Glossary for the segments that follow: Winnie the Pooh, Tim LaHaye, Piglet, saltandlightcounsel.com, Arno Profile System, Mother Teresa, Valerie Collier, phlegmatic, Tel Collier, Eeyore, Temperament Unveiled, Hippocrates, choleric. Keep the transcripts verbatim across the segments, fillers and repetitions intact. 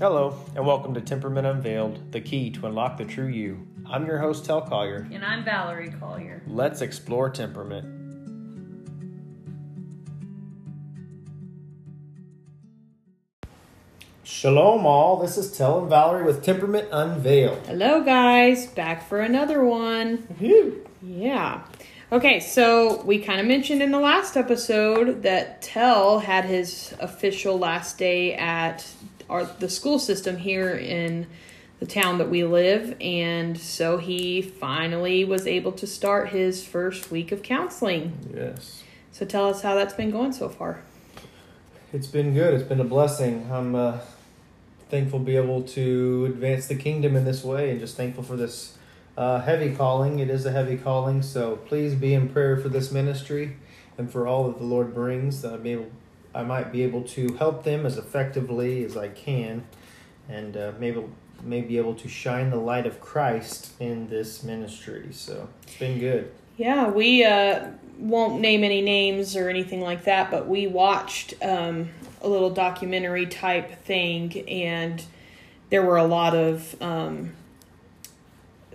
Hello, and welcome to Temperament Unveiled, the key to unlock the true you. I'm your host, Tel Collier. And I'm Valerie Collier. Let's explore temperament. Shalom all, this is Tel and Valerie with Temperament Unveiled. Hello guys, back for another one. Woo-hoo. Yeah. Okay, so we kind of mentioned in the last episode that Tel had his official last day at our, the school system here in the town that we live, and so he finally was able to start his first week of counseling. Yes. So tell us how that's been going so far. It's been good. It's been a blessing. I'm uh, thankful to be able to advance the kingdom in this way, and just thankful for this Uh, heavy calling. It is a heavy calling, so please be in prayer for this ministry and for all that the Lord brings, that I be able, I might be able to help them as effectively as I can, and uh, maybe may be able to shine the light of Christ in this ministry. So it's been good. Yeah, we uh, won't name any names or anything like that, but we watched um, a little documentary type thing, and there were a lot of Um,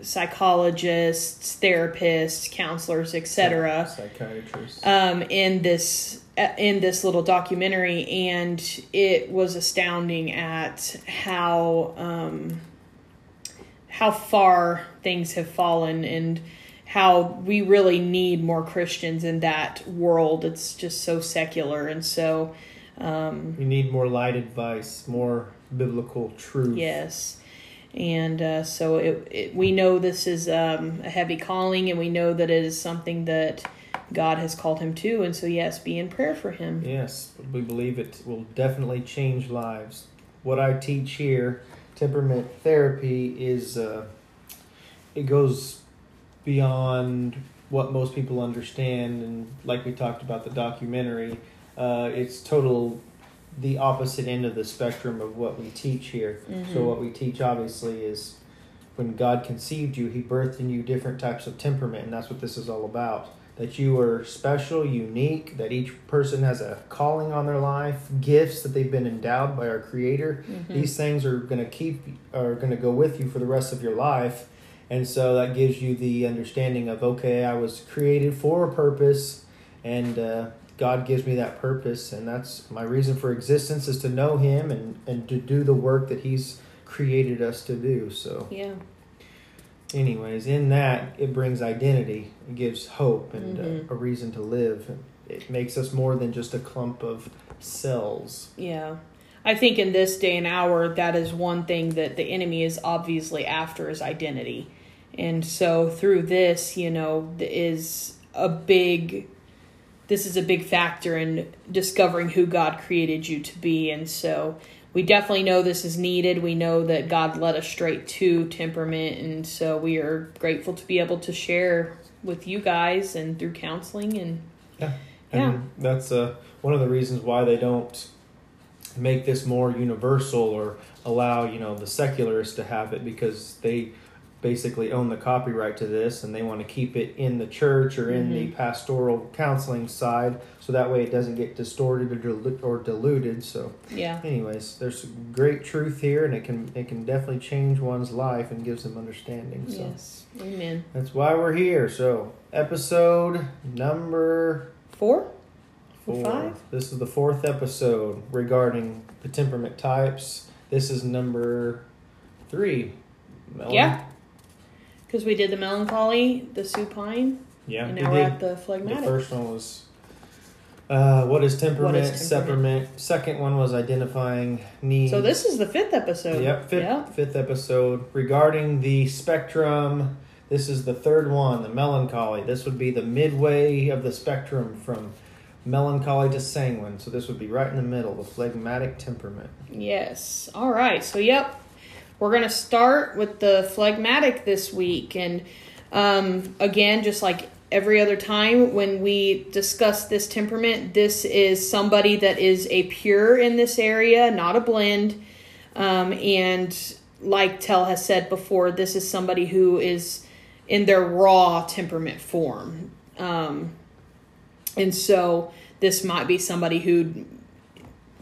psychologists, therapists, counselors, et cetera, psychiatrists, um, in this in this little documentary, and it was astounding at how um, how far things have fallen, and how we really need more Christians in that world. It's just so secular, and so um, we need more light advice, more biblical truth. Yes. And uh, so it, it, we know this is um, a heavy calling, and we know that it is something that God has called him to. And so, yes, be in prayer for him. Yes, we believe it will definitely change lives. What I teach here, temperament therapy, is uh, it goes beyond what most people understand. And like we talked about the documentary, uh, it's total the opposite end of the spectrum of what we teach here. Mm-hmm. So what we teach, obviously, is when God conceived you, he birthed in you different types of temperament, and that's what this is all about. That you are special, unique, that each person has a calling on their life, gifts that they've been endowed by our Creator. Mm-hmm. These things are going to keep, are going to go with you for the rest of your life, and so that gives you the understanding of, okay, I was created for a purpose, and uh, God gives me that purpose, and that's my reason for existence, is to know him and, and to do the work that he's created us to do. So yeah. Anyways, in that, it brings identity. It gives hope and mm-hmm. uh, a reason to live. It makes us more than just a clump of cells. Yeah. I think in this day and hour, that is one thing that the enemy is obviously after, is identity. And so through this, you know, is a big... This is a big factor in discovering who God created you to be. And so we definitely know this is needed. We know that God led us straight to temperament. And so we are grateful to be able to share with you guys and through counseling. And yeah, yeah. And that's uh, one of the reasons why they don't make this more universal or allow, you know, the secularists to have it, because they basically own the copyright to this, and they want to keep it in the church or in mm-hmm. the pastoral counseling side, so that way it doesn't get distorted or, dil- or diluted. So yeah. Anyways, there's great truth here, and it can it can definitely change one's life and gives them understanding. So. Yes, amen. That's why we're here. So episode number four, four. five. This is the fourth episode regarding the temperament types. This is number three. Melanie. Yeah. Because we did the melancholy, the supine, yeah, and now we're at the phlegmatic. The first one was uh, what is temperament, what is temperament, sepperment. Second one was identifying needs. So this is the fifth episode. Yep, fifth, yep. fifth episode. Regarding the spectrum, this is the third one, the melancholy. This would be the midway of the spectrum from melancholy to sanguine. So this would be right in the middle, the phlegmatic temperament. Yes. All right. So, yep. We're going to start with the phlegmatic this week. And um, again, just like every other time when we discuss this temperament, this is somebody that is a pure in this area, not a blend. Um, and like Tel has said before, this is somebody who is in their raw temperament form. Um, and so this might be somebody who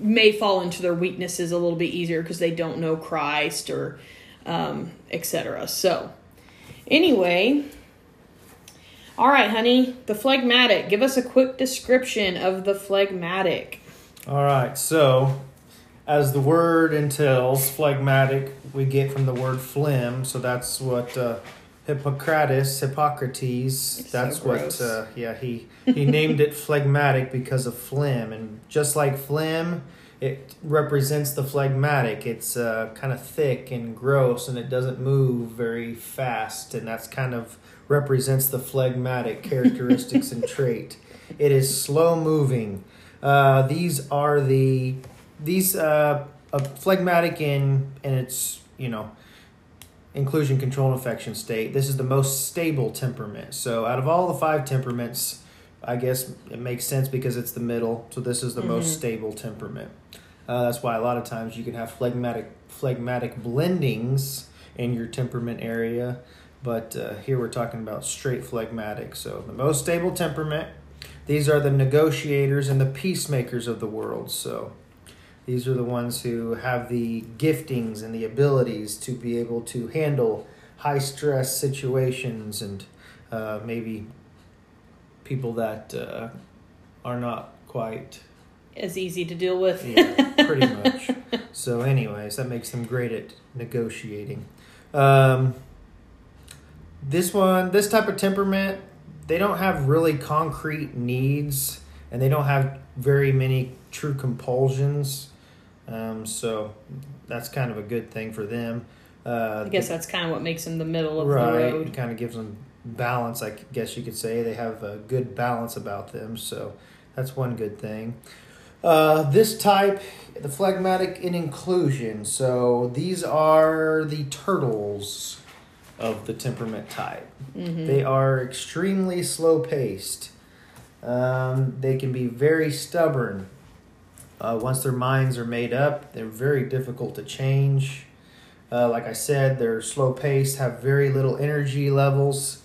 may fall into their weaknesses a little bit easier because they don't know Christ or um, et cetera. So anyway, all right, honey, the phlegmatic. Give us a quick description of the phlegmatic. All right, so as the word entails, phlegmatic we get from the word phlegm, so that's what uh, Hippocrates, Hippocrates, it's that's so what, uh, yeah, he, he named it phlegmatic because of phlegm, and just like phlegm, it represents the phlegmatic. It's uh, kind of thick and gross, and it doesn't move very fast, and that's kind of represents the phlegmatic characteristics and trait. It is slow-moving. Uh, these are the, these uh, a phlegmatic in, in its, you know, inclusion, control, and affection state. This is the most stable temperament. So out of all the five temperaments, I guess it makes sense because it's the middle. So this is the mm-hmm. most stable temperament. Uh, that's why a lot of times you can have phlegmatic phlegmatic blendings in your temperament area. But uh, here we're talking about straight phlegmatic. So the most stable temperament. These are the negotiators and the peacemakers of the world. So these are the ones who have the giftings and the abilities to be able to handle high-stress situations and uh, maybe people that uh, are not quite as easy to deal with. Yeah, pretty much. So anyways, that makes them great at negotiating. Um, this one, this type of temperament, they don't have really concrete needs, and they don't have very many true compulsions. Um, so that's kind of a good thing for them. Uh, I guess the, that's kind of what makes them the middle of right, the road. It kind of gives them balance, I guess you could say. They have a good balance about them, so that's one good thing. Uh, this type, the phlegmatic in inclusion. So these are the turtles of the temperament type. Mm-hmm. They are extremely slow-paced. Um, they can be very stubborn. Uh, once their minds are made up, they're very difficult to change. Uh, like I said, they're slow-paced, have very little energy levels.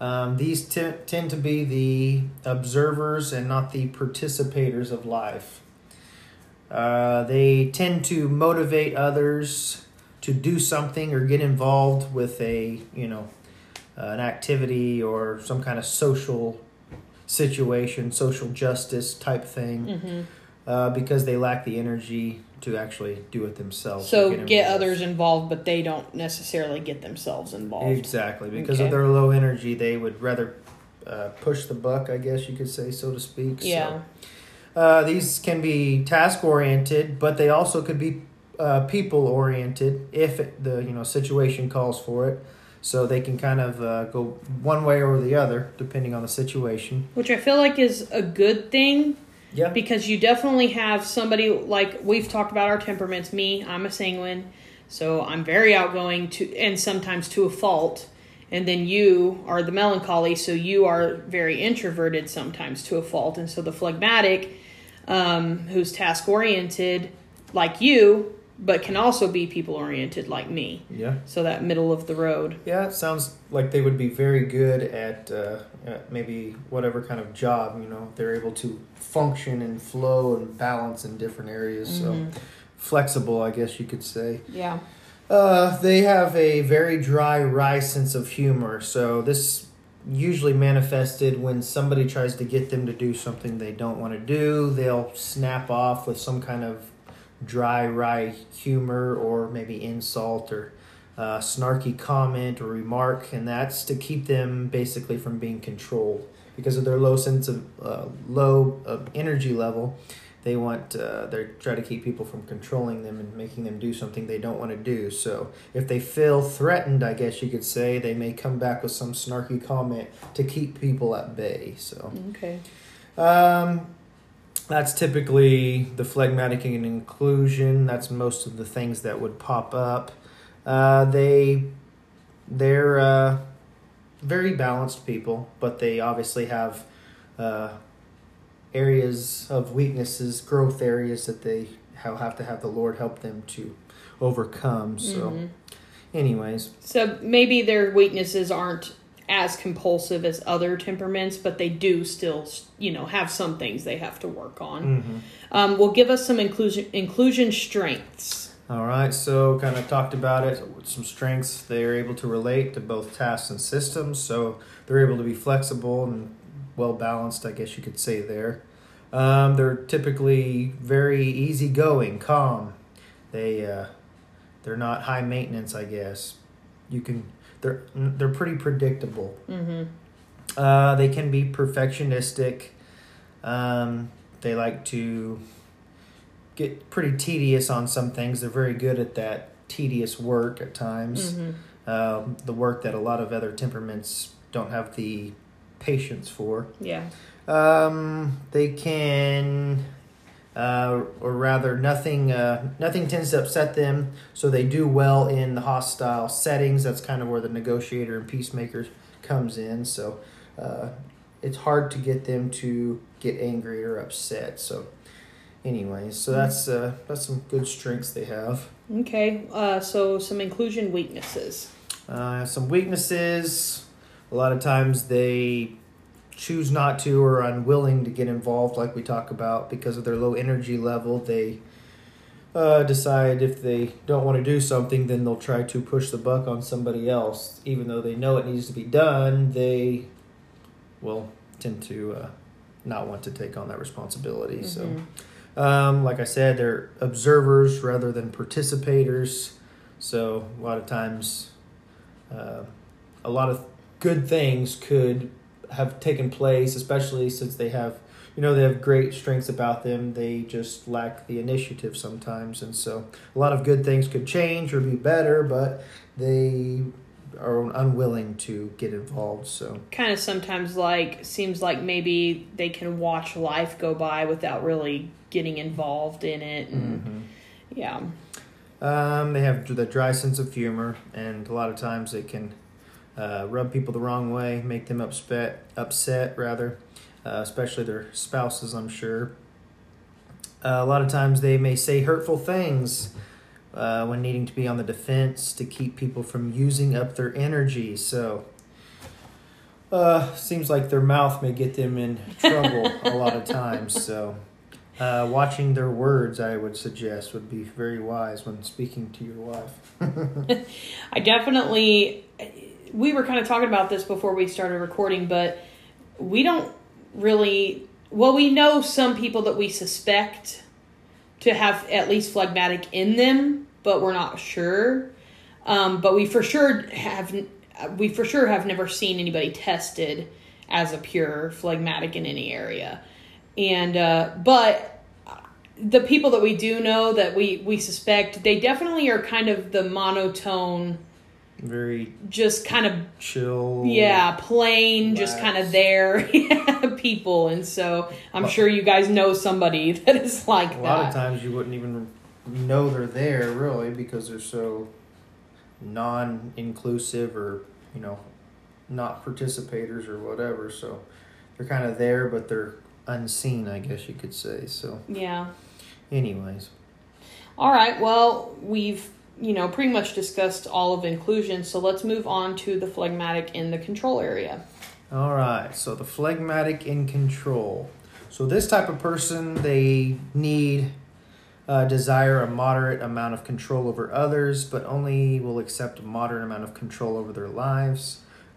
Um, these t- tend to be the observers and not the participators of life. Uh, they tend to motivate others to do something or get involved with a, you know, uh, an activity or some kind of social situation, social justice type thing. Mm-hmm. Uh, because they lack the energy to actually do it themselves. So get, get others involved, but they don't necessarily get themselves involved. Exactly. Because okay. of their low energy, they would rather uh, push the buck, I guess you could say, so to speak. Yeah. So, uh, these can be task-oriented, but they also could be uh, people-oriented if it, the you know situation calls for it. So they can kind of uh, go one way or the other, depending on the situation. Which I feel like is a good thing. Yeah. Because you definitely have somebody, like we've talked about our temperaments. Me, I'm a sanguine, so I'm very outgoing to, and sometimes to a fault. And then you are the melancholy, so you are very introverted sometimes to a fault. And so the phlegmatic, um, who's task-oriented like you, but can also be people-oriented like me. Yeah. So that middle of the road. Yeah, it sounds like they would be very good at, uh, at maybe whatever kind of job, you know. They're able to function and flow and balance in different areas. Mm-hmm. So flexible, I guess you could say. Yeah. Uh, they have a very dry, wry sense of humor. So this usually manifested when somebody tries to get them to do something they don't want to do. They'll snap off with some kind of dry, wry humor or maybe insult or uh, snarky comment or remark, and that's to keep them basically from being controlled. Because of their low sense of uh, low uh, energy level, they want uh, they try to keep people from controlling them and making them do something they don't want to do. So if they feel threatened, I guess you could say, they may come back with some snarky comment to keep people at bay. So okay. Um, That's typically the phlegmatic and inclusion. That's most of the things that would pop up. Uh, they, they're uh, very balanced people, but they obviously have uh, areas of weaknesses, growth areas that they have, have to have the Lord help them to overcome. So, mm-hmm. anyways. So maybe their weaknesses aren't as compulsive as other temperaments, but they do still, you know, have some things they have to work on. Mm-hmm. Um, will give us some inclusion inclusion strengths. All right, so kind of talked about it. Some strengths, they're able to relate to both tasks and systems, so they're able to be flexible and well-balanced, I guess you could say there. Um, they're typically very easygoing, calm. They, uh, they're not high maintenance, I guess. You can... They're they're pretty predictable. Mm-hmm. Uh, they can be perfectionistic. Um, they like to get pretty tedious on some things. They're very good at that tedious work at times. Mm-hmm. Um, the work that a lot of other temperaments don't have the patience for. Yeah. Um, they can, uh, or rather, nothing uh, nothing tends to upset them, so they do well in the hostile settings. That's kind of where the negotiator and peacemaker comes in, so uh, it's hard to get them to get angry or upset. So anyways, so that's, uh, that's some good strengths they have. Okay, uh, so some inclusion weaknesses. Uh, some weaknesses, a lot of times they... choose not to or unwilling to get involved, like we talk about, because of their low energy level. They uh, decide if they don't want to do something, then they'll try to push the buck on somebody else. Even though they know it needs to be done, they will tend to uh, not want to take on that responsibility. Mm-hmm. So, um, like I said, they're observers rather than participators. So a lot of times, uh, a lot of good things could have taken place, especially since they have, you know, they have great strengths about them. They just lack the initiative sometimes. And so a lot of good things could change or be better, but they are unwilling to get involved. So kind of sometimes like, seems like maybe they can watch life go by without really getting involved in it. And mm-hmm. yeah. Um, they have the dry sense of humor, and a lot of times they can Uh, rub people the wrong way, make them upset, upset rather, uh, especially their spouses, I'm sure. Uh, a lot of times they may say hurtful things uh, when needing to be on the defense to keep people from using up their energy. So, uh, seems like their mouth may get them in trouble a lot of times. So, uh, watching their words, I would suggest, would be very wise when speaking to your wife. I definitely... We were kind of talking about this before we started recording, but we don't really... Well, we know some people that we suspect to have at least phlegmatic in them, but we're not sure. Um, but we for sure have we for sure have never seen anybody tested as a pure phlegmatic in any area. And uh, but the people that we do know that we, we suspect, they definitely are kind of the monotone... Very just kind of chill, yeah, plain, relaxed. Just kind of there people. And so I'm well, sure you guys know somebody that is like a that. A lot of times you wouldn't even know they're there, really, because they're so non-inclusive or, you know, not participators or whatever. So they're kind of there, but they're unseen, I guess you could say. So yeah. Anyways. All right. Well, we've... you know, pretty much discussed all of inclusion. So let's move on to the phlegmatic in the control area. All right. So the phlegmatic in control. So this type of person, they need, uh, desire a moderate amount of control over others, but only will accept a moderate amount of control over their lives.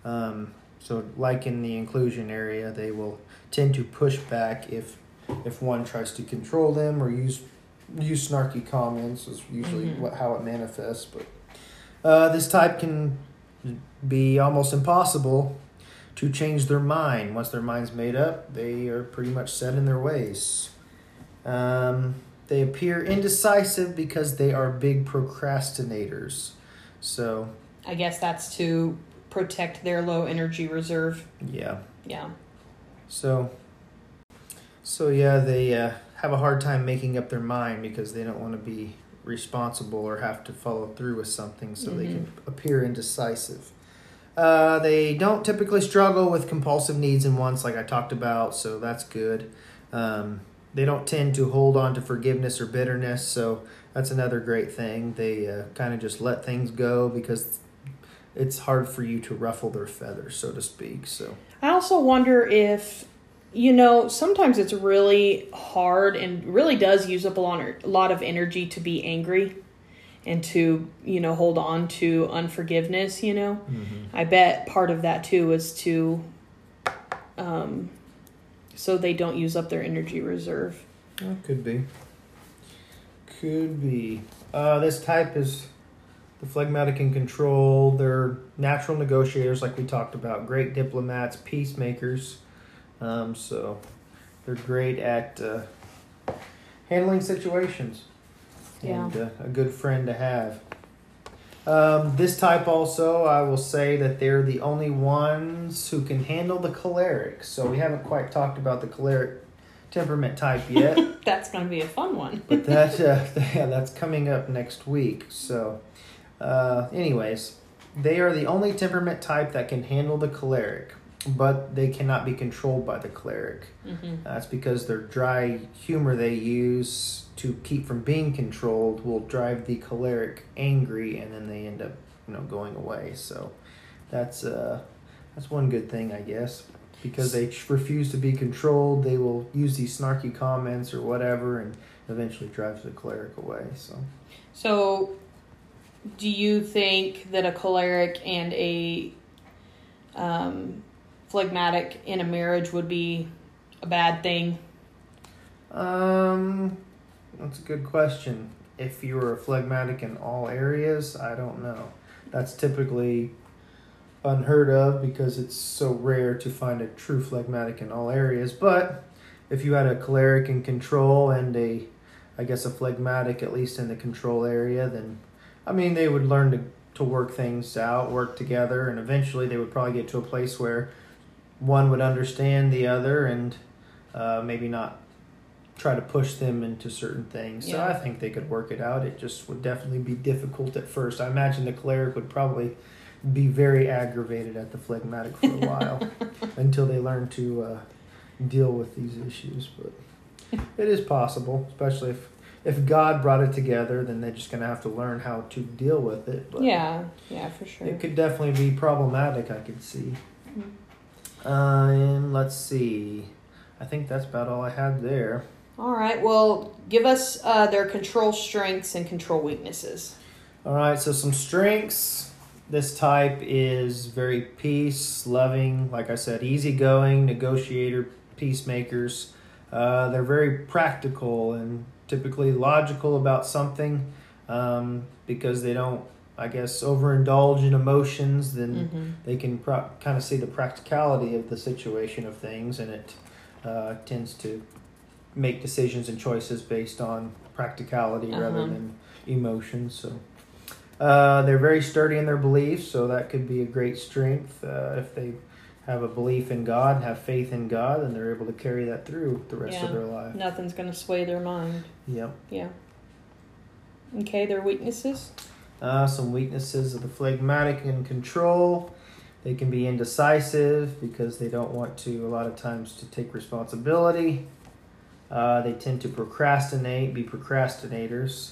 Um, so like in the inclusion area, they will tend to push back if, if one tries to control them or use Use snarky comments is usually mm-hmm. what, how it manifests. But uh, this type can be almost impossible to change their mind. Once their mind's made up, they are pretty much set in their ways. Um, they appear indecisive because they are big procrastinators. So I guess that's to protect their low energy reserve. Yeah. Yeah. So, so yeah, they... Uh, have a hard time making up their mind because they don't want to be responsible or have to follow through with something, so mm-hmm. they can appear indecisive. Uh, they don't typically struggle with compulsive needs and wants, like I talked about, so that's good. Um, they don't tend to hold on to forgiveness or bitterness, so that's another great thing. They uh, kind of just let things go because it's hard for you to ruffle their feathers, so to speak. So I also wonder if, you know, sometimes it's really hard and really does use up a lot of energy to be angry and to, you know, hold on to unforgiveness, you know. Mm-hmm. I bet part of that, too, is to, um, so they don't use up their energy reserve. Oh, could be. Could be. Uh, this type is the phlegmatic in control. They're natural negotiators, like we talked about, great diplomats, peacemakers. Um, so they're great at uh, handling situations. Yeah. And uh, a good friend to have. Um, this type also, I will say that they're the only ones who can handle the choleric. So we haven't quite talked about the choleric temperament type yet. That's going to be a fun one. But that, uh, yeah, that's coming up next week. So uh, anyways, they are the only temperament type that can handle the choleric, but they cannot be controlled by the cleric. Mm-hmm. That's because their dry humor they use to keep from being controlled will drive the choleric angry, and then they end up, you know, going away. So that's uh, that's one good thing, I guess. Because they refuse to be controlled, they will use these snarky comments or whatever and eventually drive the cleric away. So, so do you think that a choleric and a... Um, phlegmatic in a marriage would be a bad thing? Um, that's a good question. If you were a phlegmatic in all areas, I don't know. That's typically unheard of because it's so rare to find a true phlegmatic in all areas. But if you had a choleric in control and a, I guess, a phlegmatic at least in the control area, then, I mean, they would learn to, to work things out, work together, and eventually they would probably get to a place where one would understand the other and uh, maybe not try to push them into certain things. Yeah. So I think they could work it out. It just would definitely be difficult at first. I imagine the cleric would probably be very aggravated at the phlegmatic for a while until they learn to uh, deal with these issues. But it is possible, especially if, if God brought it together, then they're just going to have to learn how to deal with it. But yeah, yeah, for sure. It could definitely be problematic, I could see. Mm-hmm. Uh, and let's see. I think that's about all I have there. All right. Well, give us uh, their control strengths and control weaknesses. All right. So some strengths. This type is very peace loving. Like I said, easygoing, negotiator, peacemakers. Uh, they're very practical and typically logical about something um, because they don't, I guess, overindulge in emotions, then mm-hmm. they can pro- kind of see the practicality of the situation of things, and it uh, tends to make decisions and choices based on practicality uh-huh. rather than emotions. So uh, they're very sturdy in their beliefs, so that could be a great strength. Uh, if they have a belief in God and have faith in God, then they're able to carry that through the rest yeah. of their life. Nothing's going to sway their mind. Yep. Yeah. Okay, their weaknesses? Uh, some weaknesses of the phlegmatic in control. They can be indecisive because they don't want to, a lot of times, to take responsibility. Uh, they tend to procrastinate, be procrastinators.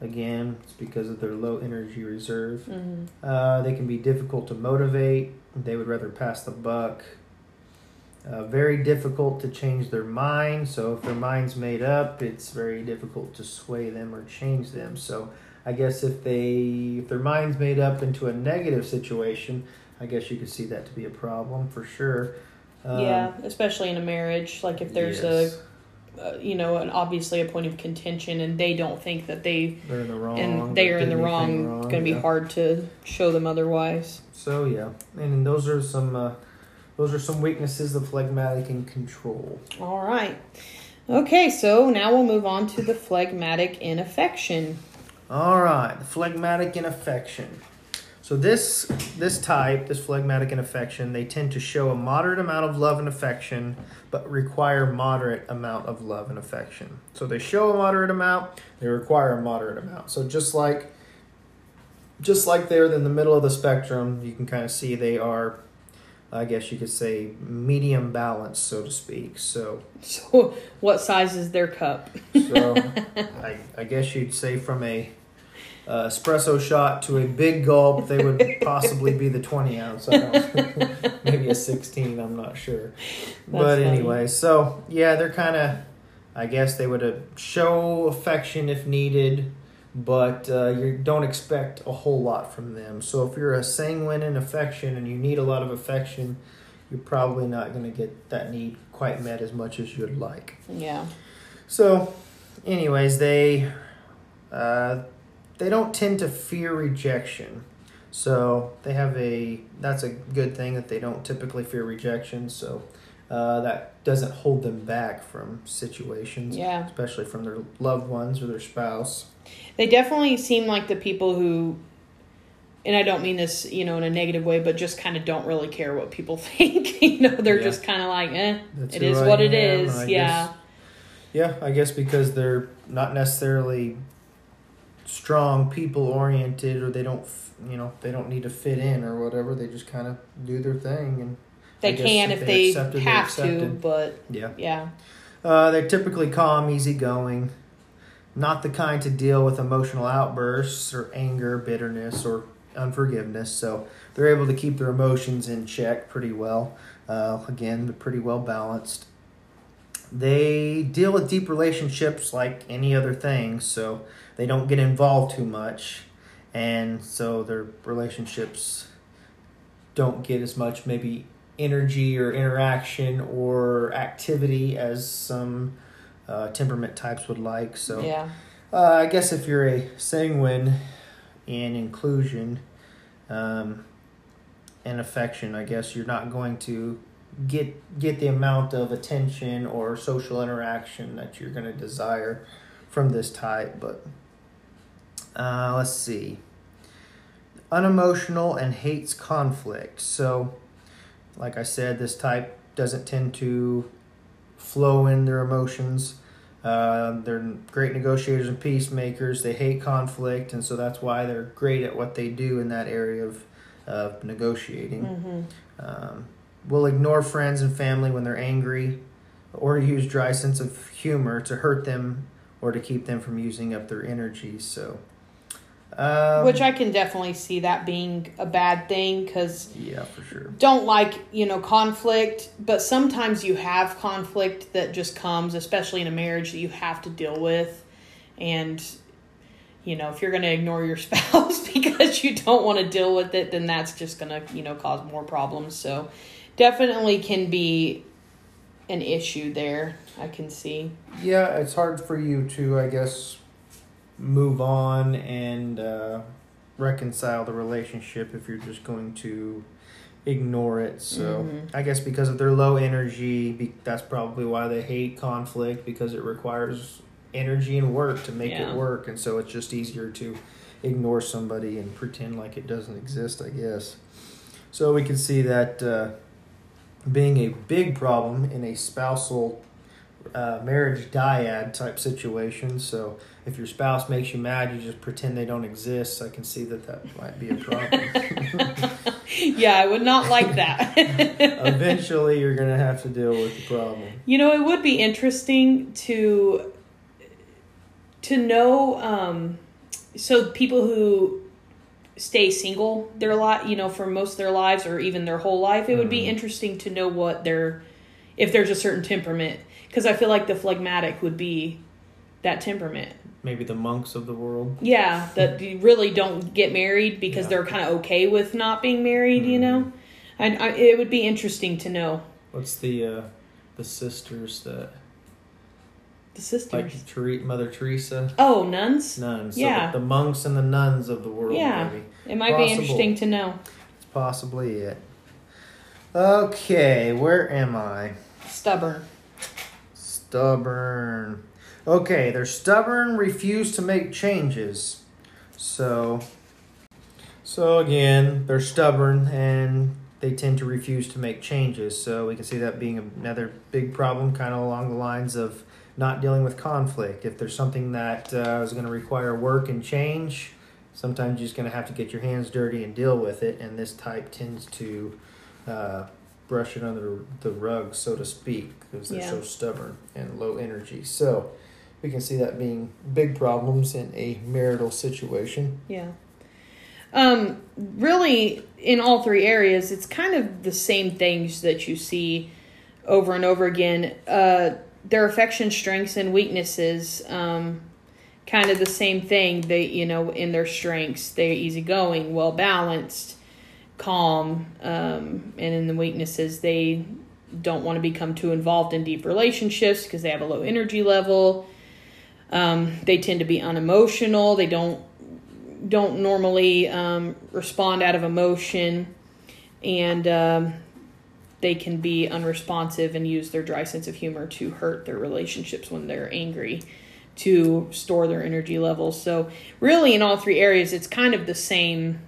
Again, it's because of their low energy reserve. Mm-hmm. Uh, they can be difficult to motivate. They would rather pass the buck. Uh, very difficult to change their mind. So if their mind's made up, it's very difficult to sway them or change them. So I guess if they if their mind's made up into a negative situation, I guess you could see that to be a problem for sure. Um, yeah, especially in a marriage. Like if there's yes. a, uh, you know, an obviously a point of contention and they don't think that they... They're in the wrong. And they are in the wrong. wrong it's going to yeah. be hard to show them otherwise. So, yeah. And those are some, uh, those are some weaknesses of phlegmatic in control. All right. Okay, so now we'll move on to the phlegmatic in affection. All right, the phlegmatic in affection. So this this type, this phlegmatic in affection, they tend to show a moderate amount of love and affection, but require moderate amount of love and affection. So they show a moderate amount, they require a moderate amount. So just like just like they're in the middle of the spectrum, you can kind of see they are, I guess you could say, medium balanced, so to speak. So, so what size is their cup? So I, I guess you'd say from a uh, espresso shot to a big gulp, they would possibly be the twenty ounce. I don't, maybe a sixteen, I'm not sure. That's but funny. Anyway, so yeah, they're kind of, I guess they would uh, show affection if needed, but uh, you don't expect a whole lot from them. So if you're a sanguine in affection and you need a lot of affection, you're probably not going to get that need quite met as much as you'd like. Yeah. So anyways, they uh, they don't tend to fear rejection. So they have a, that's a good thing that they don't typically fear rejection. So uh, that doesn't hold them back from situations, yeah, especially from their loved ones or their spouse. They definitely seem like the people who, and I don't mean this, you know, in a negative way, but just kind of don't really care what people think. You know, they're yeah. just kind of like, eh, that's it is I what am, it is. I yeah. Guess, yeah, I guess because they're not necessarily strong people oriented, or they don't, you know, they don't need to fit in or whatever. They just kind of do their thing, and they I can if they, they it, have to. But yeah, yeah, uh, they're typically calm, easygoing. Not the kind to deal with emotional outbursts or anger, bitterness, or unforgiveness. So they're able to keep their emotions in check pretty well. Uh, again, they're pretty well balanced. They deal with deep relationships like any other thing, so they don't get involved too much. And so their relationships don't get as much maybe energy or interaction or activity as some Uh, temperament types would like. So yeah. uh, I guess if you're a sanguine in inclusion um, and affection, I guess you're not going to get get the amount of attention or social interaction that you're going to desire from this type. But uh, let's see. Unemotional and hates conflict. So like I said, this type doesn't tend to flow in their emotions. Uh, they're great negotiators and peacemakers. They hate conflict, and so that's why they're great at what they do in that area of uh, negotiating. Mm-hmm. Um, will ignore friends and family when they're angry, or use dry sense of humor to hurt them or to keep them from using up their energy. So, um, which I can definitely see that being a bad thing, because yeah, for sure, don't like, you know, conflict, but sometimes you have conflict that just comes, especially in a marriage, that you have to deal with. And you know, if you're going to ignore your spouse because you don't want to deal with it, then that's just going to, you know, cause more problems. So definitely can be an issue there, I can see. Yeah, it's hard for you to, I guess, move on and uh, reconcile the relationship if you're just going to ignore it. So mm-hmm. I guess because of their low energy, be- that's probably why they hate conflict, because it requires energy and work to make yeah. it work. And so it's just easier to ignore somebody and pretend like it doesn't exist, I guess. So we can see that uh, being a big problem in a spousal Uh, marriage dyad type situation. So if your spouse makes you mad, you just pretend they don't exist. So I can see that that might be a problem. Yeah, I would not like that. Eventually you're going to have to deal with the problem. You know, it would be interesting to to know um, so people who stay single their lot, you know, for most of their lives or even their whole life, it would mm. be interesting to know what their, if there's a certain temperament. Because I feel like the phlegmatic would be that temperament. Maybe the monks of the world. Yeah, that really don't get married because yeah. they're kind of okay with not being married, mm. you know? And I, it would be interesting to know. What's the uh, the sisters that... The sisters? Like Ther- Mother Teresa. Oh, nuns? Nuns. Yeah. So the monks and the nuns of the world, yeah. maybe. It might Possible. be interesting to know. It's possibly it. Okay, where am I? Stubborn. Stubborn. Okay, they're stubborn, refuse to make changes. So, so again, they're stubborn and they tend to refuse to make changes. So we can see that being another big problem, kind of along the lines of not dealing with conflict. If there's something that uh, is going to require work and change, sometimes you're just going to have to get your hands dirty and deal with it. And this type tends to Uh, brush it under the rug, so to speak, because they're yeah. so stubborn and low energy. So we can see that being big problems in a marital situation. Yeah. Um, really, in all three areas, it's kind of the same things that you see over and over again. Uh, their affection, strengths, and weaknesses, um, kind of the same thing. They, you know, in their strengths, they're easygoing, well-balanced, calm, um, and in the weaknesses, they don't want to become too involved in deep relationships because they have a low energy level. Um, they tend to be unemotional. They don't don't normally um, respond out of emotion, and um, they can be unresponsive and use their dry sense of humor to hurt their relationships when they're angry to store their energy levels. So really, in all three areas, it's kind of the same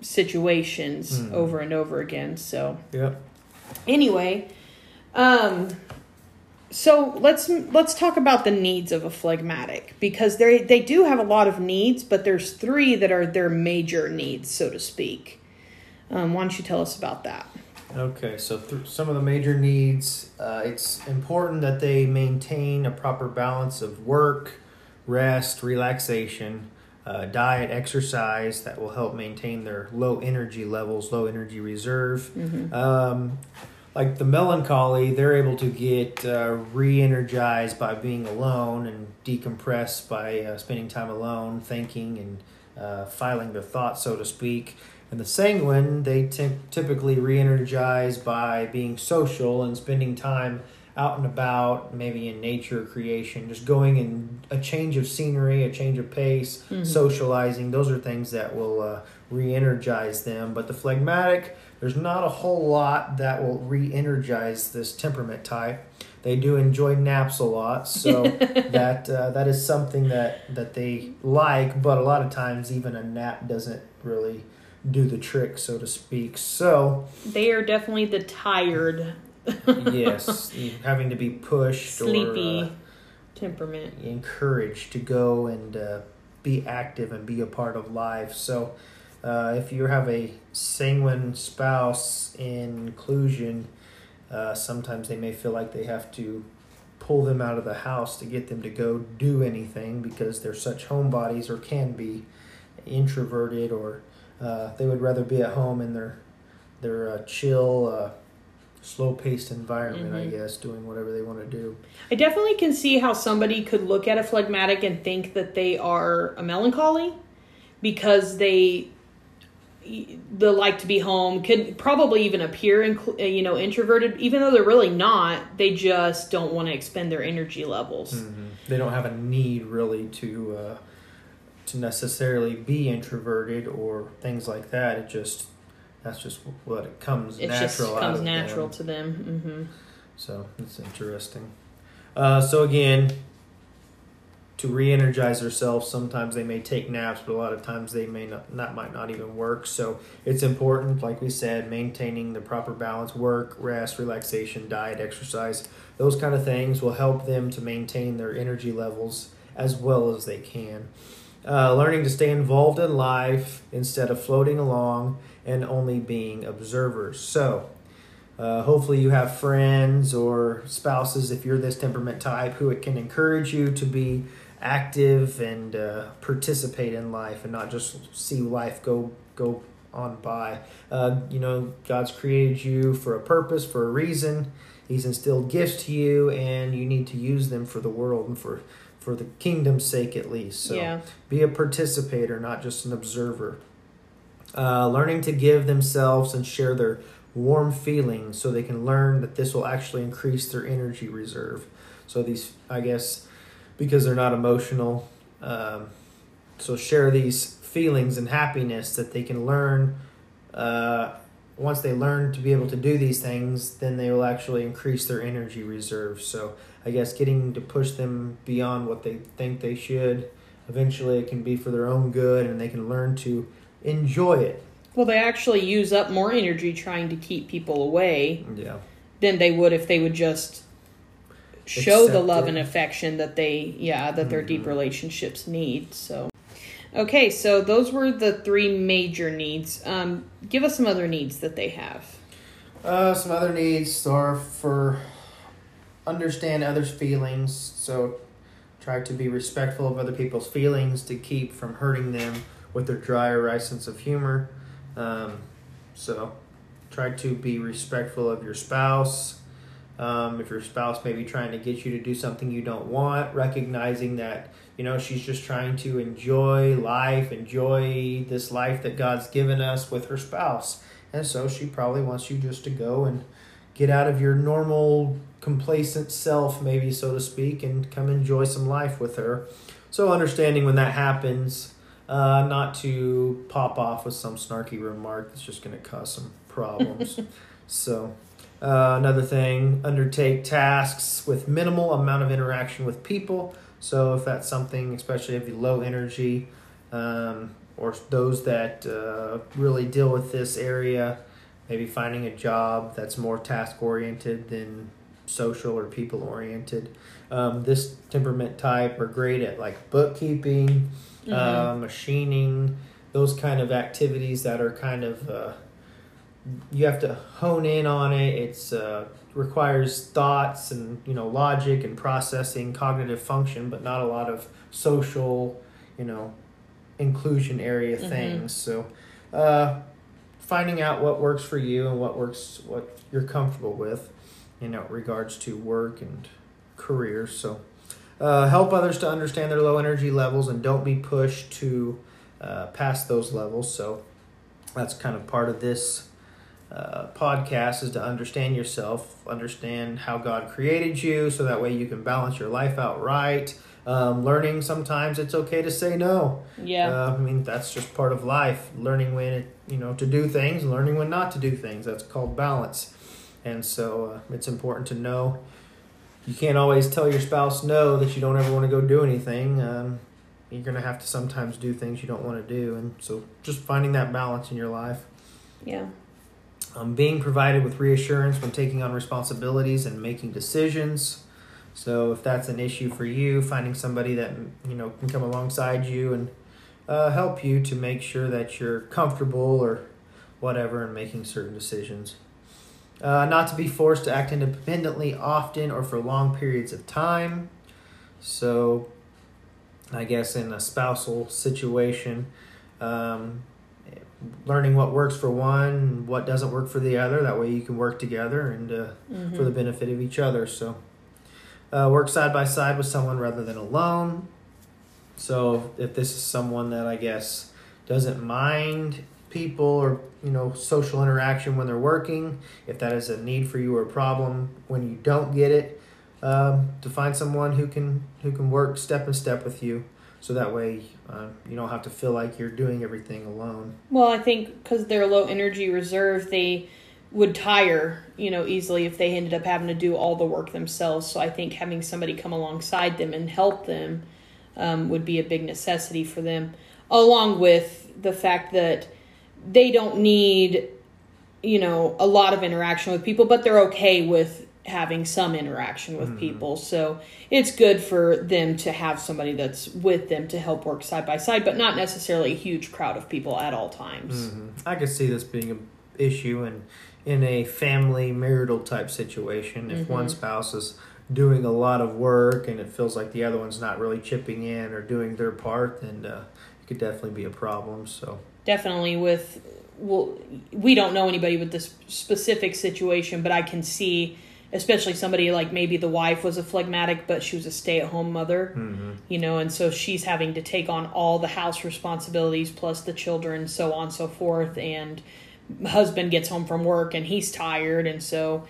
situations mm. over and over again. So yeah. Anyway, um, so let's let's talk about the needs of a phlegmatic, because they they do have a lot of needs, but there's three that are their major needs, so to speak. Um, why don't you tell us about that? Okay, so through some of the major needs, uh, it's important that they maintain a proper balance of work, rest, relaxation, uh, diet, exercise that will help maintain their low energy levels, low energy reserve. Mm-hmm. Um, like the melancholy, they're able to get uh, re-energized by being alone and decompress by uh, spending time alone, thinking and uh, filing their thoughts, so to speak. And the sanguine, they t- typically re-energize by being social and spending time out and about, maybe in nature, creation, just going in a change of scenery, a change of pace, mm-hmm. socializing. Those are things that will uh, re-energize them. But the phlegmatic, there's not a whole lot that will re-energize this temperament type. They do enjoy naps a lot, so that uh, that is something that, that they like. But a lot of times, even a nap doesn't really do the trick, so to speak. So they are definitely the tired. Yes, having to be pushed, sleepy, or, uh, temperament, encouraged to go and uh, be active and be a part of life. So, uh, if you have a sanguine spouse in inclusion, uh, sometimes they may feel like they have to pull them out of the house to get them to go do anything because they're such homebodies, or can be introverted, or uh, they would rather be at home in their their uh, chill. Uh, slow-paced environment, mm-hmm. I guess, doing whatever they want to do. I definitely can see how somebody could look at a phlegmatic and think that they are a melancholy because they they like to be home, could probably even appear, you know, introverted, even though they're really not. They just don't want to expend their energy levels. Mm-hmm. They don't have a need, really, to uh, to necessarily be introverted or things like that. It just... That's just what it comes it natural. It just comes out of natural them. to them. Mm-hmm. So it's interesting. Uh, so again, to re-energize themselves, sometimes they may take naps, but a lot of times they may not, not might not even work. So it's important, like we said, maintaining the proper balance: work, rest, relaxation, diet, exercise. Those kind of things will help them to maintain their energy levels as well as they can. Uh, learning to stay involved in life instead of floating along and only being observers. So uh, hopefully you have friends or spouses, if you're this temperament type, who it can encourage you to be active and uh, participate in life and not just see life go go on by. Uh, you know, God's created you for a purpose, for a reason. He's instilled gifts to you, and you need to use them for the world and for for the kingdom's sake, at least. So yeah. Be a participator, not just an observer. Uh, learning to give themselves and share their warm feelings, so they can learn that this will actually increase their energy reserve. So these, I guess, because they're not emotional, um, so share these feelings and happiness that they can learn. Uh, once they learn to be able to do these things, then they will actually increase their energy reserve. So I guess getting to push them beyond what they think they should. Eventually it can be for their own good, and they can learn to enjoy it. Well, they actually use up more energy trying to keep people away yeah. than they would if they would just show Accept the love it. and affection that they, yeah, that mm-hmm. their deep relationships need. So, okay, so those were the three major needs. Um, give us some other needs that they have. Uh, some other needs are for... Understand others' feelings, so Try to be respectful of other people's feelings to keep from hurting them with their dry, wry sense of humor. Um, so try to be respectful of your spouse. Um, if your spouse may be trying to get you to do something you don't want, recognizing that, you know, she's just trying to enjoy life, enjoy this life that God's given us with her spouse. And so she probably wants you just to go and get out of your normal complacent self, maybe, so to speak, and come enjoy some life with her. So understanding when that happens, uh, not to pop off with some snarky remark that's just going to cause some problems. So uh, another thing, undertake tasks with minimal amount of interaction with people. So if that's something, especially if you're low energy, um, or those that uh, really deal with this area, maybe finding a job that's more task-oriented than social or people-oriented. Um, this temperament type are great at like bookkeeping, mm-hmm. uh, machining, those kind of activities that are kind of, uh, you have to hone in on it. It's uh, requires thoughts and, you know, logic and processing, cognitive function, but not a lot of social, you know, inclusion area things. Mm-hmm. So uh, finding out what works for you and what works, what you're comfortable with, you know, in regards to work and career. So uh, help others to understand their low energy levels and don't be pushed to uh, past those levels. So that's kind of part of this uh, podcast, is to understand yourself, understand how God created you, so that way you can balance your life out right. Um, learning sometimes it's okay to say no. Yeah. Uh, I mean, that's just part of life. Learning when, it, you know, to do things, learning when not to do things. That's called balance. And so uh, it's important to know. You can't always tell your spouse no, that you don't ever want to go do anything. Um, you're going to have to sometimes do things you don't want to do. And so just finding that balance in your life. Yeah. Um, being provided with reassurance when taking on responsibilities and making decisions. So if that's an issue for you, finding somebody that, you know, can come alongside you and uh, help you to make sure that you're comfortable or whatever in making certain decisions. Uh, not to be forced to act independently often or for long periods of time. So I guess in a spousal situation, um, learning what works for one, what doesn't work for the other. That way you can work together and uh, mm-hmm. for the benefit of each other. So uh, work side by side with someone rather than alone. So if this is someone that I guess doesn't mind people or, you know, social interaction when they're working, if that is a need for you or a problem when you don't get it, um, to find someone who can who can work step and step with you, so that way uh, you don't have to feel like you're doing everything alone. Well, I think because they're low energy reserve, they would tire, you know, easily if they ended up having to do all the work themselves. So I think having somebody come alongside them and help them um, would be a big necessity for them, along with the fact that they don't need, you know, a lot of interaction with people, but they're okay with having some interaction with mm. people. So it's good for them to have somebody that's with them to help work side by side, but not necessarily a huge crowd of people at all times. Mm-hmm. I could see this being an issue in, in a family marital type situation. If mm-hmm. one spouse is doing a lot of work and it feels like the other one's not really chipping in or doing their part, then uh, it could definitely be a problem. So definitely with, well, we don't know anybody with this specific situation, but I can see, especially somebody like maybe the wife was a phlegmatic, but she was a stay-at-home mother, mm-hmm. you know, and so she's having to take on all the house responsibilities plus the children, so on and so forth, and husband gets home from work and he's tired, and so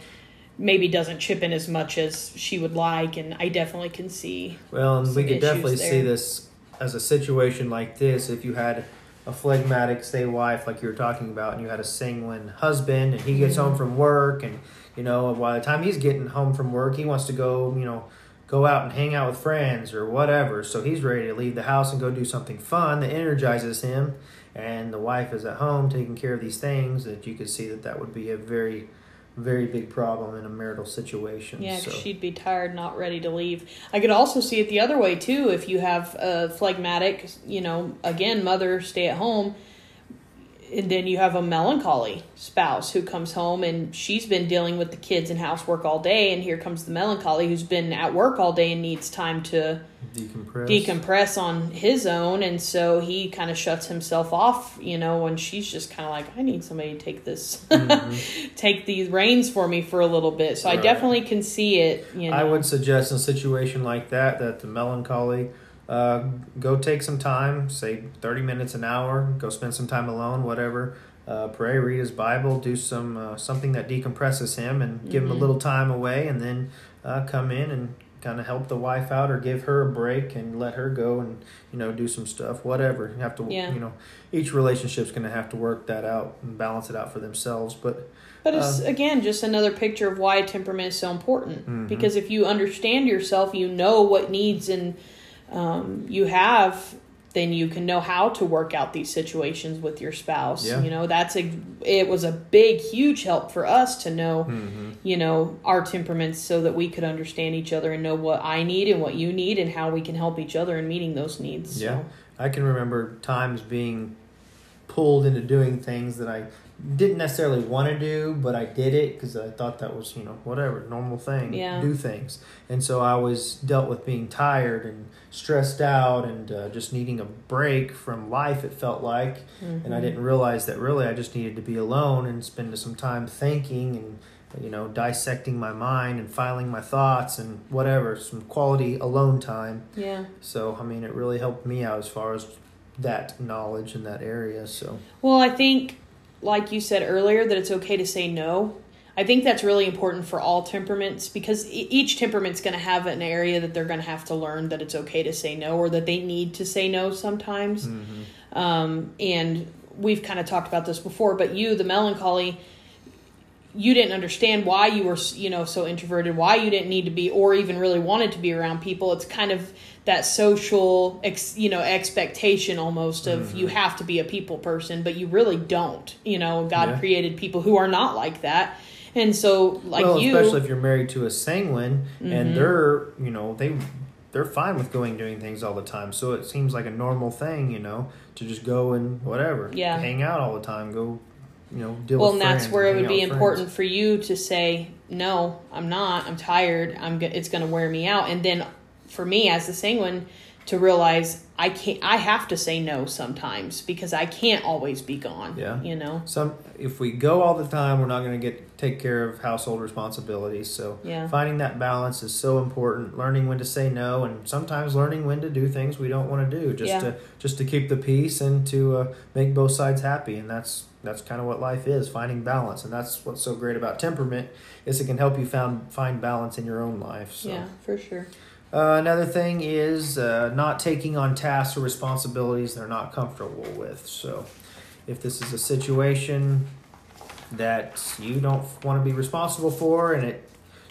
maybe doesn't chip in as much as she would like, and I definitely can see. Well, and we could definitely there. see this as a situation like this if you had a phlegmatic stay wife like you were talking about, and you had a sanguine husband, and he gets home from work, and, you know, by the time he's getting home from work, he wants to go, you know, go out and hang out with friends or whatever. So he's ready to leave the house and go do something fun that energizes him. And the wife is at home taking care of these things, that you could see that that would be a very, very big problem in a marital situation. Yeah, so she'd be tired, not ready to leave. I could also see it the other way too. If you have a phlegmatic, you know, again, mother stay at home, And then you have a melancholy spouse who comes home and she's been dealing with the kids and housework all day. And here comes the melancholy who's been at work all day and needs time to decompress, decompress on his own. And so he kind of shuts himself off, you know, and she's just kind of like, I need somebody to take this, mm-hmm. take these reins for me for a little bit. So right. I definitely can see it. You know. I would suggest in a situation like that, that the melancholy... Uh, go take some time, say thirty minutes, an hour, go spend some time alone, whatever. Uh, pray, read his Bible, do some uh, something that decompresses him and mm-hmm. give him a little time away, and then uh, come in and kind of help the wife out or give her a break and let her go and, you know, do some stuff, whatever. You have to, yeah. you know, each relationship's going to have to work that out and balance it out for themselves. But, but it's, uh, again, just another picture of why temperament is so important. Mm-hmm. Because if you understand yourself, you know what needs and Um, you have, then you can know how to work out these situations with your spouse. Yeah. You know, that's a, it was a big, huge help for us to know, mm-hmm. you know, our temperaments so that we could understand each other and know what I need and what you need and how we can help each other in meeting those needs. Yeah. So. I can remember times being pulled into doing things that I didn't necessarily want to do, but I did it because I thought that was, you know, whatever, normal thing, yeah. do things. And so I always dealt with being tired and stressed out and uh, just needing a break from life, it felt like. Mm-hmm. And I didn't realize that really I just needed to be alone and spend some time thinking and, you know, dissecting my mind and filing my thoughts and whatever, some quality alone time. Yeah. So, I mean, it really helped me out as far as that knowledge in that area. So, well, I think... like you said earlier, that it's okay to say no. I think that's really important for all temperaments because each temperament's going to have an area that they're going to have to learn that it's okay to say no or that they need to say no sometimes. Mm-hmm. Um, and we've kind of talked about this before, but you, the melancholy, you didn't understand why you were, you know, so introverted, why you didn't need to be or even really wanted to be around people. It's kind of that social, ex, you know, expectation almost of mm-hmm. you have to be a people person, but you really don't. You know, God yeah. created people who are not like that. And so like well, you... especially if you're married to a sanguine mm-hmm. and they're, you know, they... they're fine with going doing things all the time. So it seems like a normal thing, you know, to just go and whatever. Yeah. Hang out all the time, go... you know, deal well, with and that's where it would be important for you to say, no, I'm not. I'm tired. I'm. Go- it's going to wear me out. And then for me as the sanguine to realize I can't. I have to say no sometimes because I can't always be gone. Yeah. You know. Some if we go all the time, we're not going to get take care of household responsibilities. So yeah. finding that balance is so important. Learning when to say no, and sometimes learning when to do things we don't want to do just yeah. to just to keep the peace and to uh, make both sides happy. And that's. That's kind of what life is, finding balance. And that's what's so great about temperament is it can help you found, find balance in your own life. So. Yeah, for sure. Uh, another thing is uh, not taking on tasks or responsibilities they're not comfortable with. So if this is a situation that you don't want to be responsible for, and it,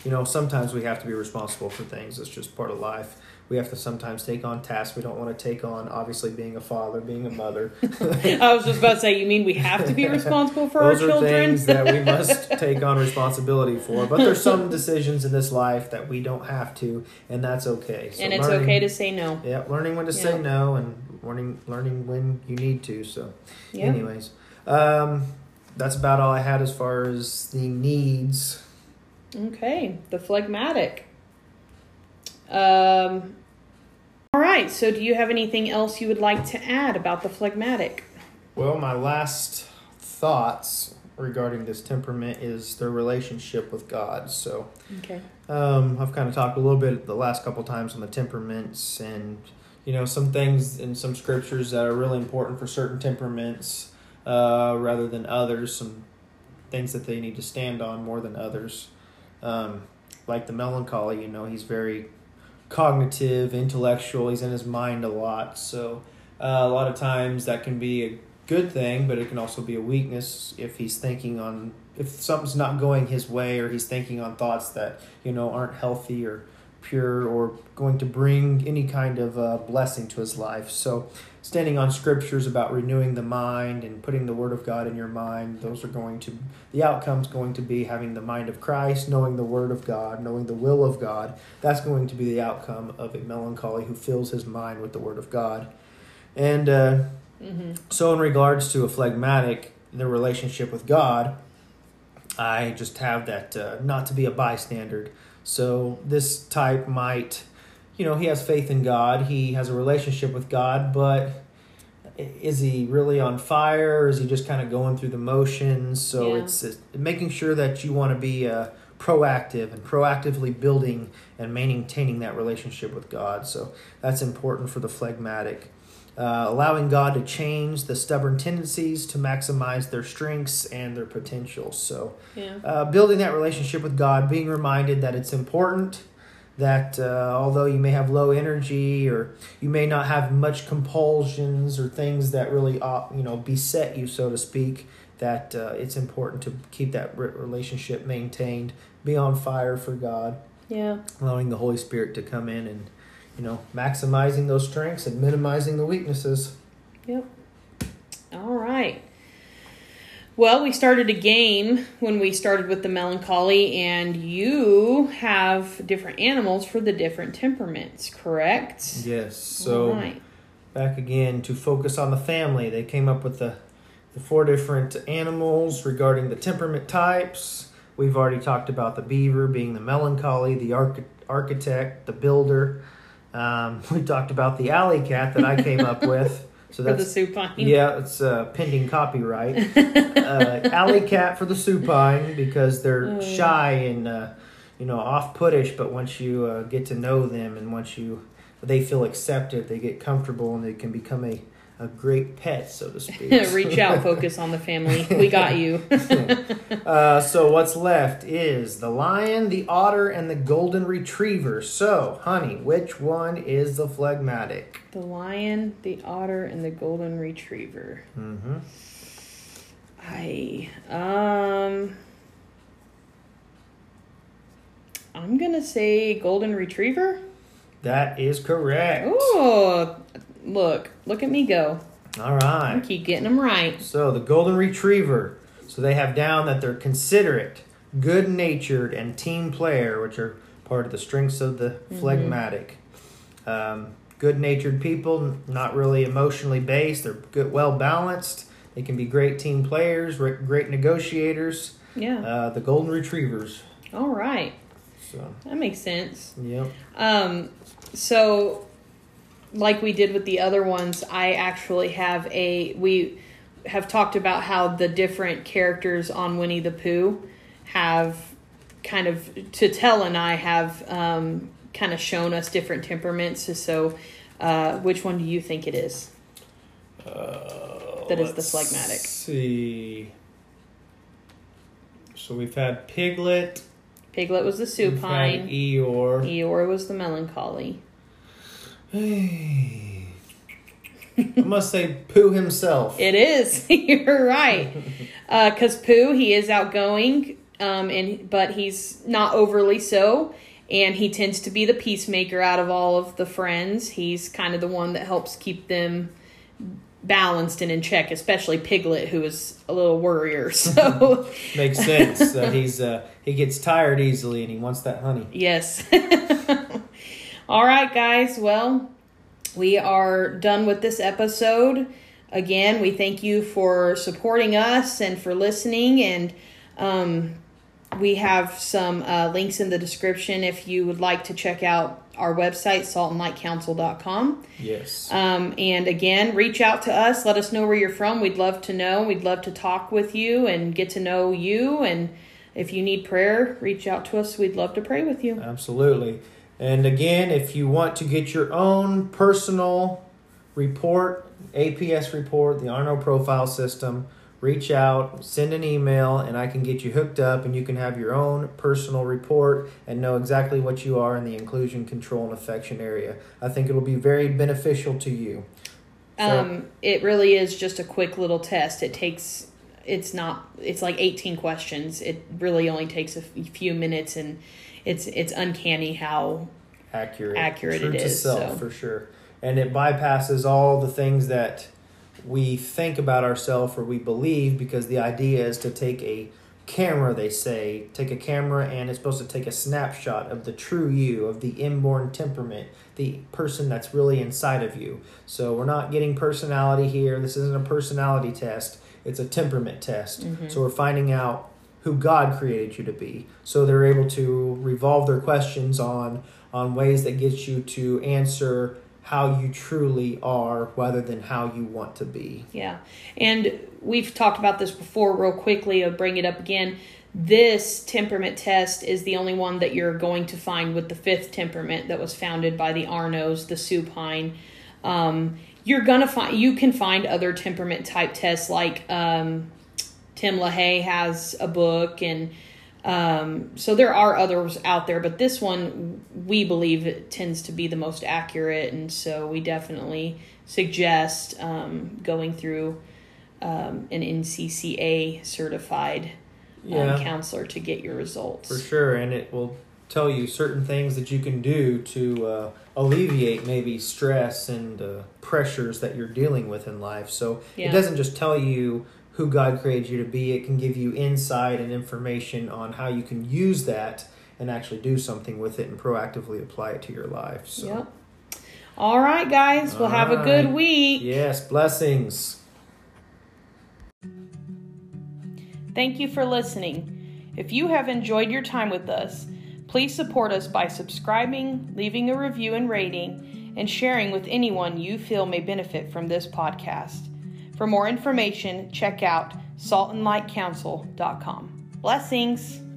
you know, sometimes we have to be responsible for things. It's just part of life. We have to sometimes take on tasks we don't want to take on, obviously being a father, being a mother. I was just about to say, you mean we have to be responsible for our children? Those are things that we must take on responsibility for. But there's some decisions in this life that we don't have to, and that's okay. So and it's learning, okay to say no. Yeah, learning when to yeah. say no and learning, learning when you need to. So yeah. anyways, um, that's about all I had as far as the needs. Okay, the phlegmatic. Um... All right, so do you have anything else you would like to add about the phlegmatic? Well, my last thoughts regarding this temperament is their relationship with God. So okay. um, I've kind of talked a little bit the last couple times on the temperaments and, you know, some things in some scriptures that are really important for certain temperaments uh, rather than others, some things that they need to stand on more than others. Um, like the melancholy, you know, he's very... cognitive, intellectual. He's in his mind a lot. So uh, a lot of times that can be a good thing, but it can also be a weakness if he's thinking on, if something's not going his way or he's thinking on thoughts that, you know, aren't healthy or pure or going to bring any kind of uh, blessing to his life. So standing on scriptures about renewing the mind and putting the word of God in your mind, those are going to, the outcome's going to be having the mind of Christ, knowing the word of God, knowing the will of God. That's going to be the outcome of a melancholy who fills his mind with the word of God. And uh, Mm-hmm. So in regards to a phlegmatic, the relationship with God, I just have that uh, not to be a bystander. So this type might, you know, he has faith in God. He has a relationship with God, but is he really on fire? Or is he just kind of going through the motions? So yeah. it's, it's making sure that you want to be uh, proactive and proactively building and maintaining that relationship with God. So that's important for the phlegmatic. Uh, allowing God to change the stubborn tendencies to maximize their strengths and their potential. So yeah. uh, building that relationship with God, being reminded that it's important, that uh, although you may have low energy or you may not have much compulsions or things that really uh, you know beset you, so to speak, that uh, it's important to keep that relationship maintained, be on fire for God. Yeah. Allowing the Holy Spirit to come in and you know, maximizing those strengths and minimizing the weaknesses. Yep. All right. Well, we started a game when we started with the melancholy, and you have different animals for the different temperaments, correct? Yes. So right. Back again to focus on the family. They came up with the, the four different animals regarding the temperament types. We've already talked about the beaver being the melancholy, the arch- architect, the builder. Um, we talked about the alley cat that I came up with. So that's, for the supine. Yeah, it's uh, pending copyright. uh, alley cat for the supine because they're oh. shy and uh, you know off-puttish. But once you uh, get to know them and once you they feel accepted, they get comfortable and they can become a, a great pet, so to speak. Reach out, focus on the family. We got you. uh, so what's left is the lion, the otter, and the golden retriever. So, honey, which one is the phlegmatic? The lion, the otter, and the golden retriever. Mm-hmm. I, um, I'm going to say golden retriever. That is correct. Ooh, look, look at me go. All right. I keep getting them right. So the golden retriever. So they have down that they're considerate, good-natured, and team player, which are part of the strengths of the mm-hmm. phlegmatic. Um, good-natured people, not really emotionally based. They're good, well-balanced. They can be great team players, re- great negotiators. Yeah. Uh, the golden retrievers. All right. So that makes sense. Yep. Um, so like we did with the other ones, I actually have a, we have talked about how the different characters on Winnie the Pooh have kind of, Tattel and I have um, kind of shown us different temperaments. So uh, which one do you think it is? Uh, that is the phlegmatic. Let's see. So we've had Piglet. Piglet was the supine. Eeyore. Eeyore was the melancholy. I must say Pooh himself. It is. You're right. Because uh, Pooh, he is outgoing, um, and but he's not overly so. And he tends to be the peacemaker out of all of the friends. He's kind of the one that helps keep them balanced and in check, especially Piglet, who is a little worrier. So makes sense that he's uh, he gets tired easily and he wants that honey. Yes. All right, guys. Well, we are done with this episode. Again, we thank you for supporting us and for listening. And um, we have some uh, links in the description if you would like to check out our website, salt and light counsel dot com. Yes. Um, and again, reach out to us. Let us know where you're from. We'd love to know. We'd love to talk with you and get to know you. And if you need prayer, reach out to us. We'd love to pray with you. Absolutely. And again, if you want to get your own personal report, A P S report, the Arno Profile System, reach out, send an email, and I can get you hooked up, and you can have your own personal report and know exactly what you are in the inclusion, control, and affection area. I think it'll be very beneficial to you. So, um, it really is just a quick little test. It takes, it's not, it's like eighteen questions. It really only takes a few minutes, and it's it's uncanny how accurate, accurate it is. True to self, for sure. And it bypasses all the things that we think about ourselves or we believe, because the idea is to take a camera, they say. Take a camera, and it's supposed to take a snapshot of the true you, of the inborn temperament, the person that's really inside of you. So we're not getting personality here. This isn't a personality test. It's a temperament test. Mm-hmm. So we're finding out who God created you to be. So they're able to revolve their questions on on ways that get you to answer how you truly are rather than how you want to be. Yeah. And we've talked about this before real quickly. I'll bring it up again. This temperament test is the only one that you're going to find with the fifth temperament that was founded by the Arnos, the supine. Um, you're going to find, you can find other temperament type tests like, um, Tim LaHaye has a book, and um, so there are others out there, but this one, we believe, it tends to be the most accurate, and so we definitely suggest um, going through um, an N C C A-certified um, yeah. counselor to get your results. For sure, and it will tell you certain things that you can do to uh, alleviate maybe stress and uh, pressures that you're dealing with in life. So yeah. It doesn't just tell you who God created you to be. It can give you insight and information on how you can use that and actually do something with it and proactively apply it to your life. So. Yep. All right, guys. All we'll have right. a good week. Yes, blessings. Thank you for listening. If you have enjoyed your time with us, please support us by subscribing, leaving a review and rating, and sharing with anyone you feel may benefit from this podcast. For more information, check out salt and light counsel dot com. Blessings!